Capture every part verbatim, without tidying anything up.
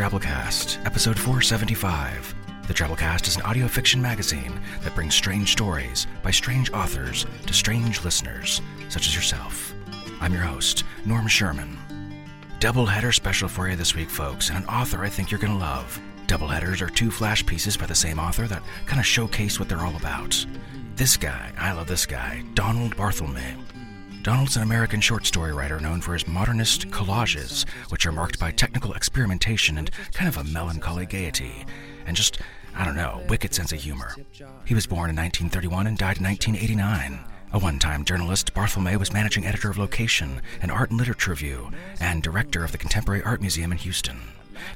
Drabblecast, episode four seventy-five. The Drabblecast is an audio fiction magazine that brings strange stories by strange authors to strange listeners, such as yourself. I'm your host, Norm Sherman. Doubleheader special for you this week, folks, and an author I think you're going to love. Doubleheaders are two flash pieces by the same author that kind of showcase what they're all about. This guy, I love this guy, Donald Barthelme. Donald's an American short story writer known for his modernist collages, which are marked by technical experimentation and kind of a melancholy gaiety, and just, I don't know, wicked sense of humor. He was born in nineteen thirty-one and died in nineteen eighty-nine. A one-time journalist, Barthelme was managing editor of Location, an art and literature review, and director of the Contemporary Art Museum in Houston.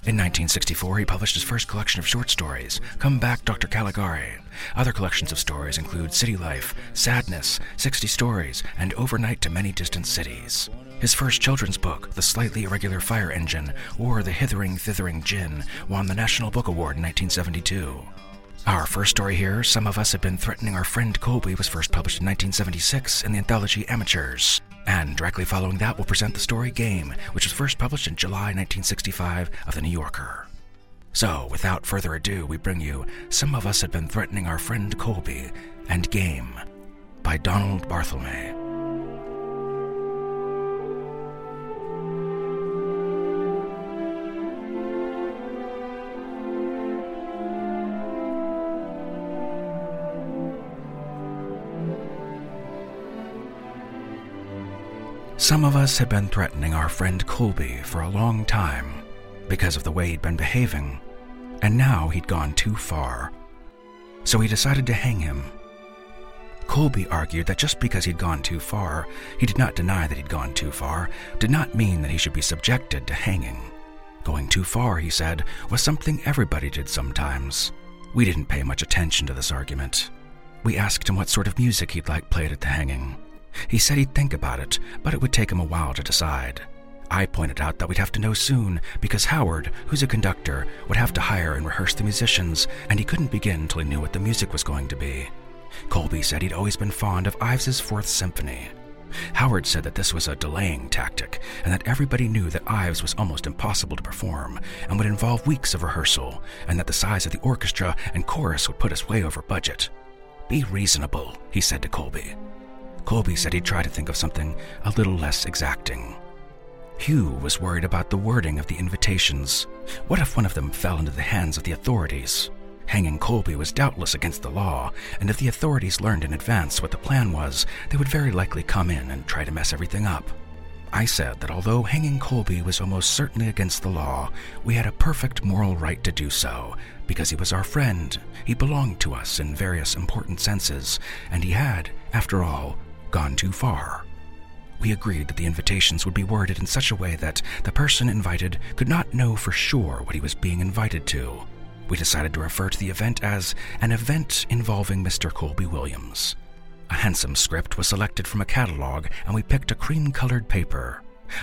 In nineteen sixty-four, he published his first collection of short stories, Come Back, Doctor Caligari. Other collections of stories include City Life, Sadness, Sixty Stories, and Overnight to Many Distant Cities. His first children's book, The Slightly Irregular Fire Engine, or The Hithering Thithering Gin, won the National Book Award in nineteen seventy-two. Our first story here, Some of Us Have Been Threatening Our Friend Colby, was first published in nineteen seventy-six in the anthology Amateurs. And directly following that, we'll present the story Game, which was first published in July nineteen sixty-five of the New Yorker. So, without further ado, we bring you Some of Us Have Been Threatening Our Friend Colby and Game by Donald Barthelme. Some of us had been threatening our friend Colby for a long time because of the way he'd been behaving, and now he'd gone too far. So we decided to hang him. Colby argued that just because he'd gone too far, he did not deny that he'd gone too far, did not mean that he should be subjected to hanging. Going too far, he said, was something everybody did sometimes. We didn't pay much attention to this argument. We asked him what sort of music he'd like played at the hanging. He said he'd think about it, but it would take him a while to decide. I pointed out that we'd have to know soon, because Howard, who's a conductor, would have to hire and rehearse the musicians, and he couldn't begin till he knew what the music was going to be. Colby said he'd always been fond of Ives's Fourth Symphony. Howard said that this was a delaying tactic, and that everybody knew that Ives was almost impossible to perform, and would involve weeks of rehearsal, and that the size of the orchestra and chorus would put us way over budget. "Be reasonable," he said to Colby. Colby said he'd try to think of something a little less exacting. Hugh was worried about the wording of the invitations. What if one of them fell into the hands of the authorities? Hanging Colby was doubtless against the law, and if the authorities learned in advance what the plan was, they would very likely come in and try to mess everything up. I said that although hanging Colby was almost certainly against the law, we had a perfect moral right to do so, because he was our friend, he belonged to us in various important senses, and he had, after all, gone too far. We agreed that the invitations would be worded in such a way that the person invited could not know for sure what he was being invited to. We decided to refer to the event as an event involving Mister Colby Williams. A handsome script was selected from a catalog, and we picked a cream-colored paper.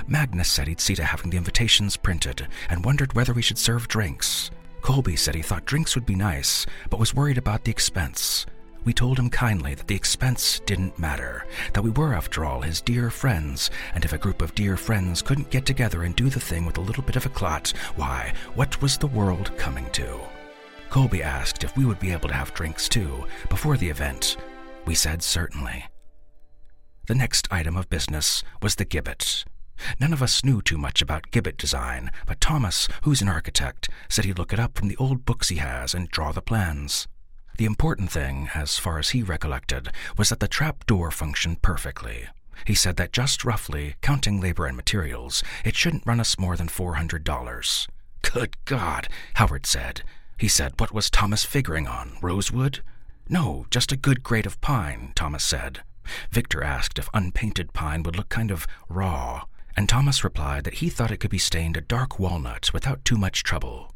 Magnus said he'd see to having the invitations printed, and wondered whether we should serve drinks. Colby said he thought drinks would be nice, but was worried about the expense. We told him kindly that the expense didn't matter, that we were, after all, his dear friends, and if a group of dear friends couldn't get together and do the thing with a little bit of a clot, why, what was the world coming to? Colby asked if we would be able to have drinks, too, before the event. We said certainly. The next item of business was the gibbet. None of us knew too much about gibbet design, but Thomas, who's an architect, said he'd look it up from the old books he has and draw the plans. The important thing, as far as he recollected, was that the trapdoor functioned perfectly. He said that just roughly, counting labor and materials, it shouldn't run us more than four hundred dollars. "Good God," Howard said. He said, what was Thomas figuring on, rosewood? "No, just a good grade of pine," Thomas said. Victor asked if unpainted pine would look kind of raw, and Thomas replied that he thought it could be stained a dark walnut without too much trouble.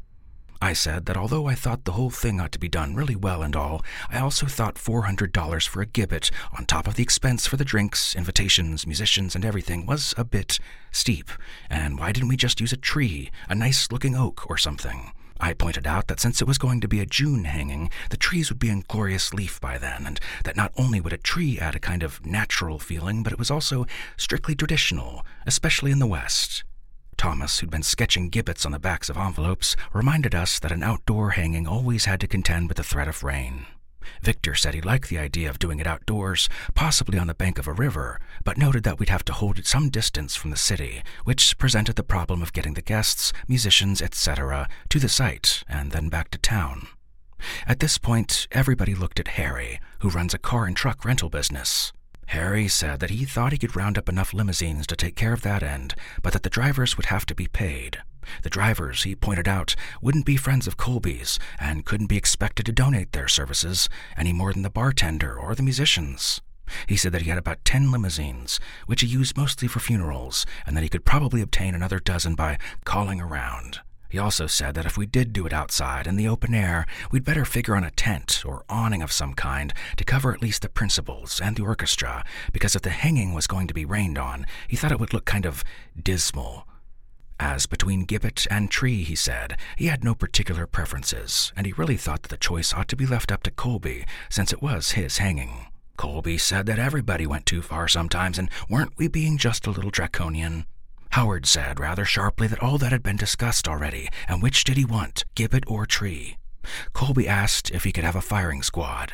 I said that although I thought the whole thing ought to be done really well and all, I also thought four hundred dollars for a gibbet, on top of the expense for the drinks, invitations, musicians, and everything, was a bit steep, and why didn't we just use a tree, a nice-looking oak or something? I pointed out that since it was going to be a June hanging, the trees would be in glorious leaf by then, and that not only would a tree add a kind of natural feeling, but it was also strictly traditional, especially in the West. Thomas, who'd been sketching gibbets on the backs of envelopes, reminded us that an outdoor hanging always had to contend with the threat of rain. Victor said he liked the idea of doing it outdoors, possibly on the bank of a river, but noted that we'd have to hold it some distance from the city, which presented the problem of getting the guests, musicians, et cetera, to the site, and then back to town. At this point, everybody looked at Harry, who runs a car and truck rental business. Harry said that he thought he could round up enough limousines to take care of that end, but that the drivers would have to be paid. The drivers, he pointed out, wouldn't be friends of Colby's and couldn't be expected to donate their services any more than the bartender or the musicians. He said that he had about ten limousines, which he used mostly for funerals, and that he could probably obtain another dozen by calling around. He also said that if we did do it outside, in the open air, we'd better figure on a tent or awning of some kind to cover at least the principals and the orchestra, because if the hanging was going to be rained on, he thought it would look kind of dismal. As between gibbet and tree, he said, he had no particular preferences, and he really thought that the choice ought to be left up to Colby, since it was his hanging. Colby said that everybody went too far sometimes, and weren't we being just a little draconian? Howard said rather sharply that all that had been discussed already, and which did he want, gibbet or tree? Colby asked if he could have a firing squad.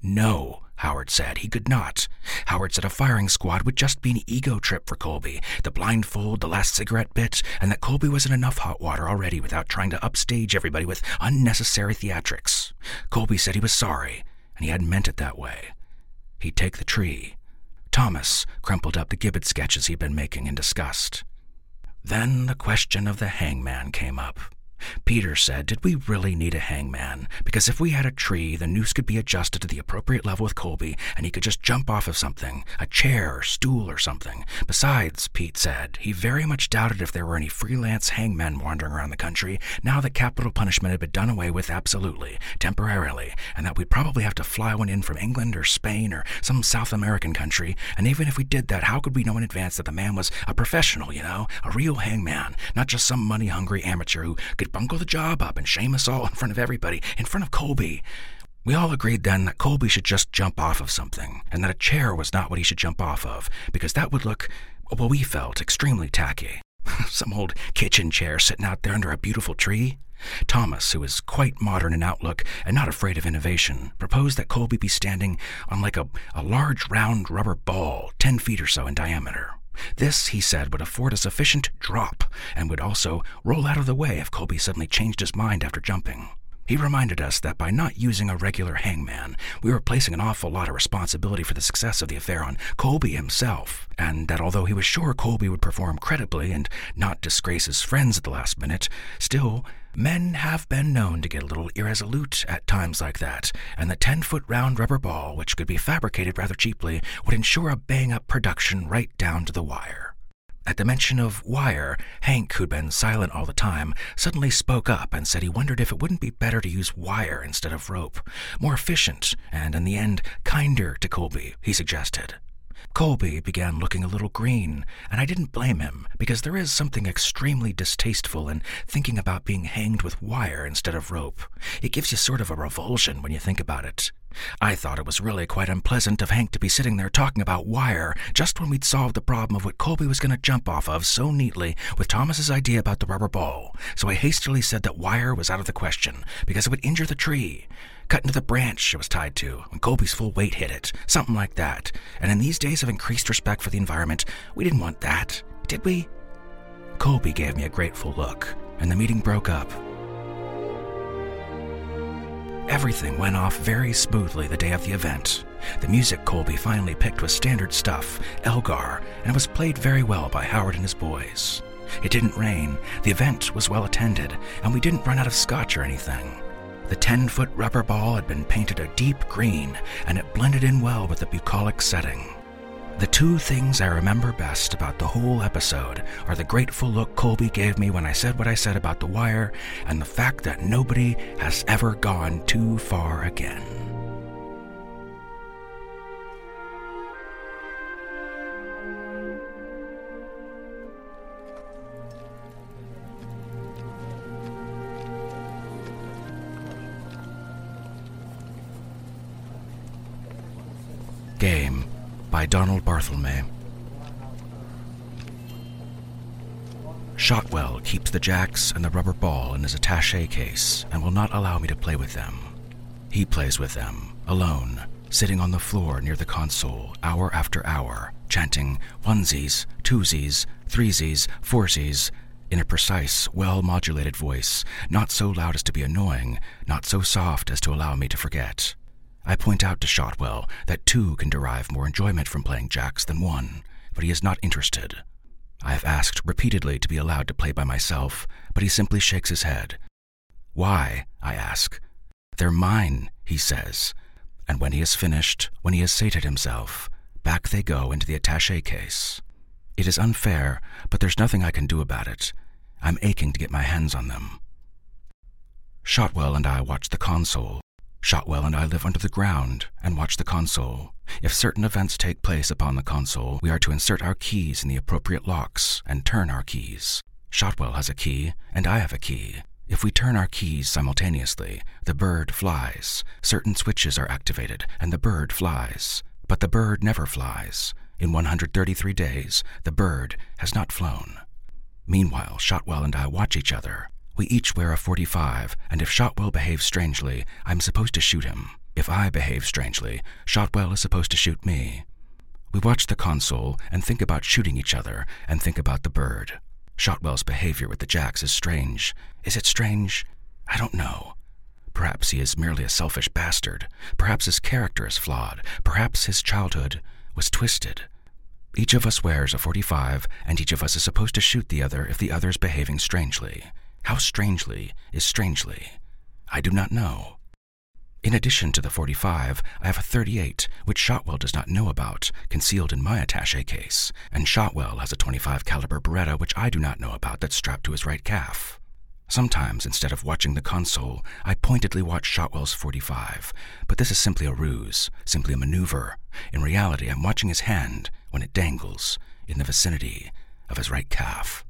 No, Howard said, he could not. Howard said a firing squad would just be an ego trip for Colby, the blindfold, the last cigarette bit, and that Colby was in enough hot water already without trying to upstage everybody with unnecessary theatrics. Colby said he was sorry, and he hadn't meant it that way. He'd take the tree. Thomas crumpled up the gibbet sketches he'd been making in disgust. Then the question of the hangman came up. Peter said, did we really need a hangman? Because if we had a tree, the noose could be adjusted to the appropriate level with Colby, and he could just jump off of something, a chair or stool or something. Besides, Pete said, he very much doubted if there were any freelance hangmen wandering around the country now that capital punishment had been done away with absolutely, temporarily, and that we'd probably have to fly one in from England or Spain or some South American country, and even if we did that, how could we know in advance that the man was a professional, you know, a real hangman, not just some money-hungry amateur who could bungle the job up and shame us all in front of everybody, in front of Colby. We all agreed then that Colby should just jump off of something, and that a chair was not what he should jump off of, because that would look, well, we felt, extremely tacky. Some old kitchen chair sitting out there under a beautiful tree. Thomas, who was quite modern in outlook and not afraid of innovation, proposed that Colby be standing on like a, a large round rubber ball, ten feet or so in diameter. This, he said, would afford a sufficient drop and would also roll out of the way if Colby suddenly changed his mind after jumping. He reminded us that by not using a regular hangman, we were placing an awful lot of responsibility for the success of the affair on Colby himself, and that although he was sure Colby would perform credibly and not disgrace his friends at the last minute, still, men have been known to get a little irresolute at times like that, and the ten-foot round rubber ball, which could be fabricated rather cheaply, would ensure a bang-up production right down to the wire. At the mention of wire, Hank, who'd been silent all the time, suddenly spoke up and said he wondered if it wouldn't be better to use wire instead of rope. More efficient, and in the end, kinder to Colby, he suggested. Colby began looking a little green, and I didn't blame him, because there is something extremely distasteful in thinking about being hanged with wire instead of rope. It gives you sort of a revulsion when you think about it. I thought it was really quite unpleasant of Hank to be sitting there talking about wire just when we'd solved the problem of what Colby was going to jump off of so neatly with Thomas's idea about the rubber ball, so I hastily said that wire was out of the question because it would injure the tree, cut into the branch it was tied to when Colby's full weight hit it, something like that, and in these days of increased respect for the environment, we didn't want that, did we? Colby gave me a grateful look, and the meeting broke up. Everything went off very smoothly the day of the event. The music Colby finally picked was standard stuff, Elgar, and it was played very well by Howard and his boys. It didn't rain, the event was well attended, and we didn't run out of scotch or anything. The ten-foot rubber ball had been painted a deep green, and it blended in well with the bucolic setting. The two things I remember best about the whole episode are the grateful look Colby gave me when I said what I said about the wire, and the fact that nobody has ever gone too far again. Game by Donald Barthelme. Shotwell keeps the jacks and the rubber ball in his attaché case and will not allow me to play with them. He plays with them, alone, sitting on the floor near the console, hour after hour, chanting onesies, twosies, threesies, foursies, in a precise, well-modulated voice, not so loud as to be annoying, not so soft as to allow me to forget. I point out to Shotwell that two can derive more enjoyment from playing jacks than one, but he is not interested. I have asked repeatedly to be allowed to play by myself, but he simply shakes his head. Why, I ask. They're mine, he says. And when he is finished, when he has sated himself, back they go into the attaché case. It is unfair, but there's nothing I can do about it. I'm aching to get my hands on them. Shotwell and I watch the console. Shotwell and I live under the ground and watch the console. If certain events take place upon the console, we are to insert our keys in the appropriate locks and turn our keys. Shotwell has a key, and I have a key. If we turn our keys simultaneously, the bird flies. Certain switches are activated, and the bird flies. But the bird never flies. In one hundred thirty-three days, the bird has not flown. Meanwhile, Shotwell and I watch each other. We each wear a forty-five, and if Shotwell behaves strangely, I'm supposed to shoot him. If I behave strangely, Shotwell is supposed to shoot me. We watch the console and think about shooting each other and think about the bird. Shotwell's behavior with the jacks is strange. Is it strange? I don't know. Perhaps he is merely a selfish bastard. Perhaps his character is flawed. Perhaps his childhood was twisted. Each of us wears a forty-five, and each of us is supposed to shoot the other if the other is behaving strangely. How strangely is strangely? I do not know. In addition to the forty-five, I have a thirty-eight, which Shotwell does not know about, concealed in my attaché case, and Shotwell has a twenty-five caliber Beretta, which I do not know about, that's strapped to his right calf. Sometimes, instead of watching the console, I pointedly watch Shotwell's forty-five, but this is simply a ruse, simply a maneuver. In reality, I'm watching his hand when it dangles in the vicinity of his right calf.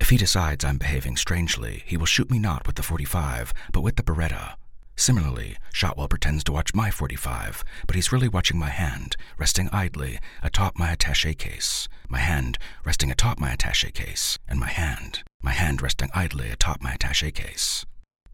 If he decides I'm behaving strangely, he will shoot me not with the forty-five, but with the Beretta. Similarly, Shotwell pretends to watch my forty-five, but he's really watching my hand, resting idly atop my attaché case, my hand resting atop my attaché case, and my hand, my hand resting idly atop my attaché case.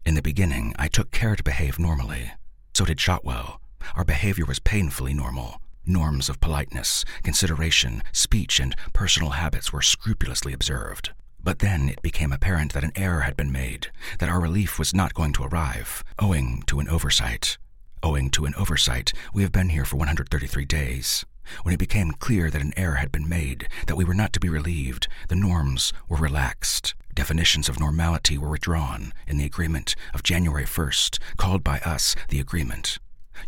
In the beginning, I took care to behave normally. So did Shotwell. Our behavior was painfully normal. Norms of politeness, consideration, speech, and personal habits were scrupulously observed. But then it became apparent that an error had been made, that our relief was not going to arrive, owing to an oversight. Owing to an oversight, we have been here for one hundred thirty-three days. When it became clear that an error had been made, that we were not to be relieved, the norms were relaxed. Definitions of normality were withdrawn in the agreement of January first, called by us the agreement.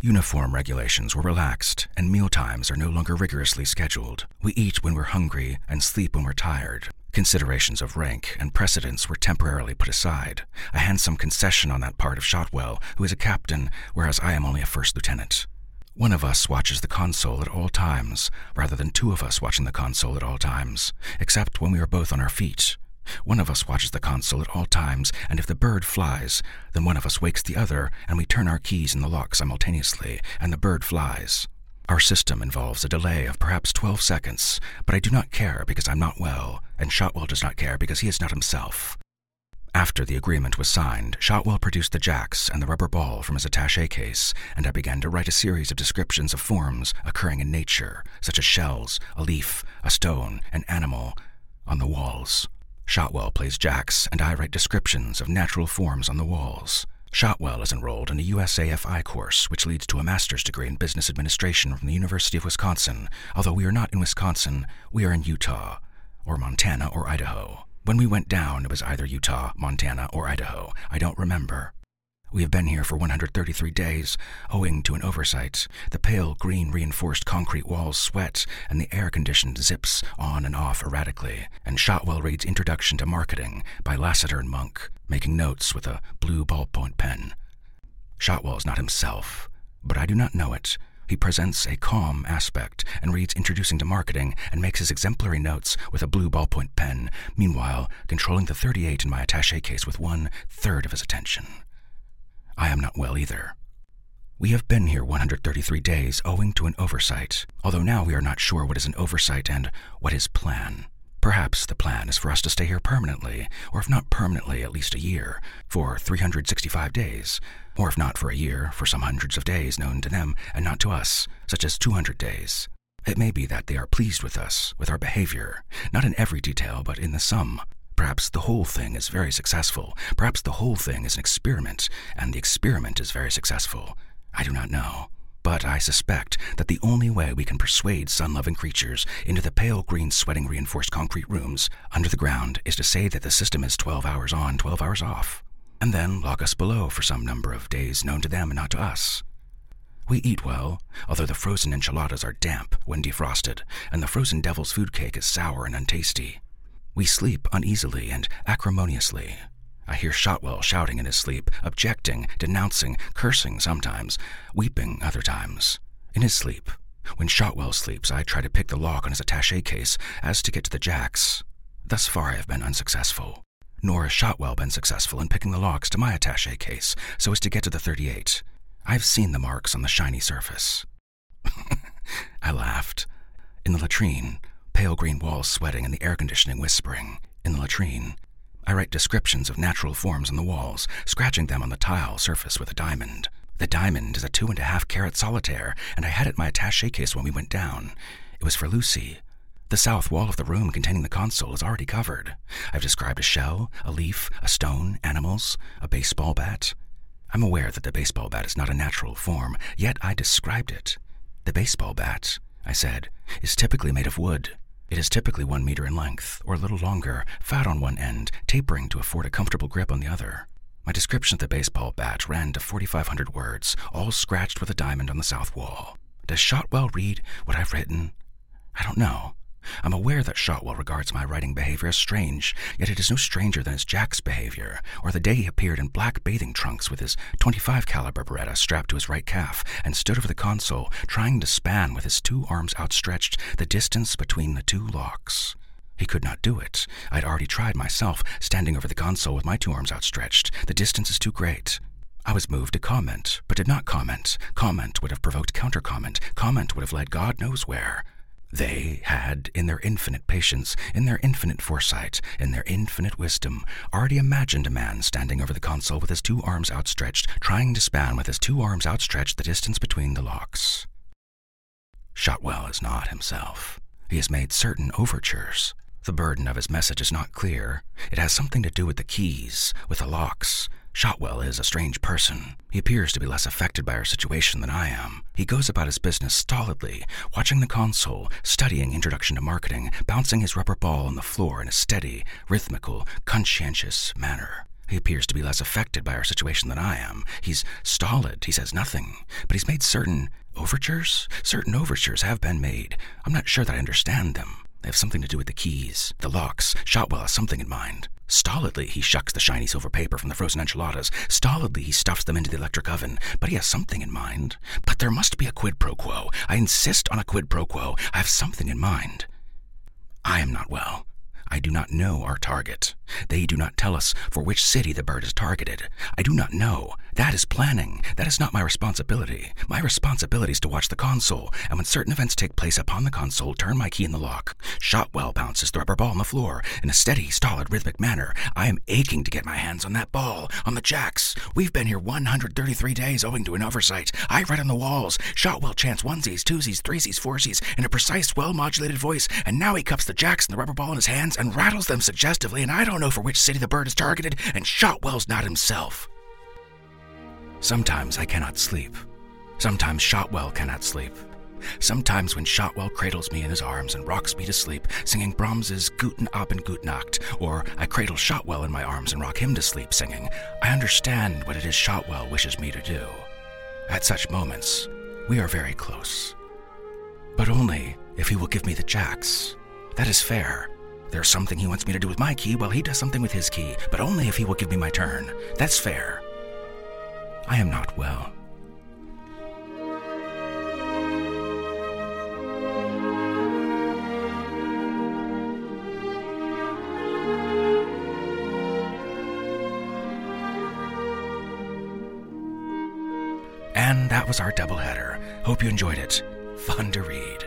Uniform regulations were relaxed, and meal times are no longer rigorously scheduled. We eat when we're hungry and sleep when we're tired. Considerations of rank and precedence were temporarily put aside, a handsome concession on that part of Shotwell, who is a captain, whereas I am only a first lieutenant. One of us watches the console at all times, rather than two of us watching the console at all times, except when we are both on our feet. One of us watches the console at all times, and if the bird flies, then one of us wakes the other, and we turn our keys in the lock simultaneously, and the bird flies. Our system involves a delay of perhaps twelve seconds, but I do not care because I'm not well, and Shotwell does not care because he is not himself. After the agreement was signed, Shotwell produced the jacks and the rubber ball from his attaché case, and I began to write a series of descriptions of forms occurring in nature, such as shells, a leaf, a stone, an animal, on the walls. Shotwell plays jacks, and I write descriptions of natural forms on the walls. Shotwell is enrolled in a U S A F I course, which leads to a master's degree in business administration from the University of Wisconsin. Although we are not in Wisconsin, we are in Utah, or Montana, or Idaho. When we went down, it was either Utah, Montana, or Idaho. I don't remember. We have been here for one hundred thirty-three days, owing to an oversight. The pale green reinforced concrete walls sweat, and the air conditioned zips on and off erratically. And Shotwell reads Introduction to Marketing by Lassiter and Monk, making notes with a blue ballpoint pen. Shotwell is not himself, but I do not know it. He presents a calm aspect and reads Introduction to Marketing and makes his exemplary notes with a blue ballpoint pen, meanwhile controlling the thirty-eight in my attaché case with one-third of his attention. I am not well either. We have been here one hundred thirty-three days owing to an oversight, although now we are not sure what is an oversight and what is plan. Perhaps the plan is for us to stay here permanently, or if not permanently, at least a year, for three hundred sixty-five days, or if not for a year, for some hundreds of days known to them and not to us, such as two hundred days. It may be that they are pleased with us, with our behavior, not in every detail, but in the sum. Perhaps the whole thing is very successful. Perhaps the whole thing is an experiment, and the experiment is very successful. I do not know. But I suspect that the only way we can persuade sun-loving creatures into the pale green sweating reinforced concrete rooms under the ground is to say that the system is twelve hours on, twelve hours off, and then lock us below for some number of days known to them and not to us. We eat well, although the frozen enchiladas are damp when defrosted, and the frozen devil's food cake is sour and untasty. We sleep uneasily and acrimoniously. I hear Shotwell shouting in his sleep, objecting, denouncing, cursing sometimes, weeping other times. In his sleep, when Shotwell sleeps, I try to pick the lock on his attaché case as to get to the jacks. Thus far I have been unsuccessful. Nor has Shotwell been successful in picking the locks to my attaché case so as to get to the thirty-eight. I have seen the marks on the shiny surface. I laughed. In the latrine, pale green walls sweating and the air conditioning whispering. In the latrine, I write descriptions of natural forms on the walls, scratching them on the tile surface with a diamond. The diamond is a two-and-a-half-carat solitaire, and I had it in my attaché case when we went down. It was for Lucy. The south wall of the room containing the console is already covered. I've described a shell, a leaf, a stone, animals, a baseball bat. I'm aware that the baseball bat is not a natural form, yet I described it. The baseball bat, I said, is typically made of wood. It is typically one meter in length, or a little longer, fat on one end, tapering to afford a comfortable grip on the other. My description of the baseball bat ran to forty-five hundred words, all scratched with a diamond on the south wall. Does Shotwell read what I've written? I don't know. I'm aware that Shotwell regards my writing behavior as strange, yet it is no stranger than his Jack's behavior, or the day he appeared in black bathing trunks with his twenty-five caliber Beretta strapped to his right calf and stood over the console, trying to span with his two arms outstretched the distance between the two locks. He could not do it. I had already tried myself, standing over the console with my two arms outstretched. The distance is too great. I was moved to comment, but did not comment. Comment would have provoked counter-comment. Comment would have led God knows where. They had, in their infinite patience, in their infinite foresight, in their infinite wisdom, already imagined a man standing over the console with his two arms outstretched, trying to span with his two arms outstretched the distance between the locks. Shotwell is not himself. He has made certain overtures. The burden of his message is not clear. It has something to do with the keys, with the locks. Shotwell is a strange person. He appears to be less affected by our situation than I am. He goes about his business stolidly, watching the console, studying Introduction to Marketing, bouncing his rubber ball on the floor in a steady, rhythmical, conscientious manner. He appears to be less affected by our situation than I am. He's stolid, he says nothing, but he's made certain overtures? Certain overtures have been made. I'm not sure that I understand them. They have something to do with the keys, the locks. Shotwell has something in mind. Stolidly, he shucks the shiny silver paper from the frozen enchiladas. Stolidly, he stuffs them into the electric oven. But he has something in mind. But there must be a quid pro quo. I insist on a quid pro quo. I have something in mind. I am not well. I do not know our target. They do not tell us for which city the bird is targeted. I do not know. That is planning. That is not my responsibility. My responsibility is to watch the console, and when certain events take place upon the console, turn my key in the lock. Shotwell bounces the rubber ball on the floor in a steady, stolid, rhythmic manner. I am aching to get my hands on that ball, on the jacks. We've been here one hundred thirty-three days owing to an oversight. I write on the walls. Shotwell chants onesies, twosies, threesies, foursies in a precise, well-modulated voice, and now he cups the jacks and the rubber ball in his hands and rattles them suggestively, and I don't know for which city the bird is targeted, and Shotwell's not himself. Sometimes I cannot sleep. Sometimes Shotwell cannot sleep. Sometimes when Shotwell cradles me in his arms and rocks me to sleep, singing Brahms's Guten Abend Guten Nacht, or I cradle Shotwell in my arms and rock him to sleep, singing, I understand what it is Shotwell wishes me to do. At such moments, we are very close. But only if he will give me the jacks. That is fair. There's something he wants me to do with my key while he does something with his key, but only if he will give me my turn. That's fair. I am not well. And that was our doubleheader. Hope you enjoyed it. Fun to read.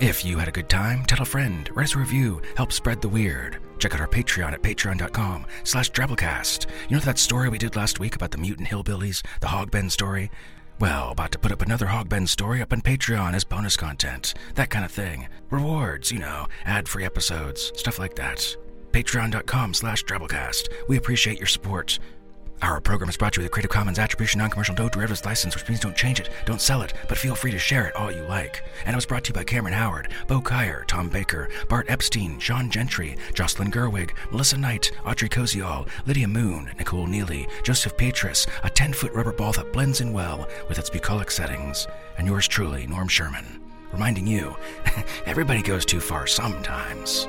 If you had a good time, tell a friend, write a review, help spread the weird. Check out our Patreon at patreon.com slash Drabblecast. You know that story we did last week about the mutant hillbillies, the Hogbend story? Well, about to put up another Hogbend story up on Patreon as bonus content. That kind of thing. Rewards, you know, ad-free episodes, stuff like that. Patreon.com slash Drabblecast. We appreciate your support. Our program is brought to you with a Creative Commons Attribution Non-Commercial No Derivatives License, which means don't change it, don't sell it, but feel free to share it all you like. And it was brought to you by Cameron Howard, Beau Kier, Tom Baker, Bart Epstein, Sean Gentry, Jocelyn Gerwig, Melissa Knight, Audrey Koziol, Lydia Moon, Nicole Neely, Joseph Petris, a ten-foot rubber ball that blends in well with its bucolic settings, and yours truly, Norm Sherman. Reminding you, everybody goes too far sometimes.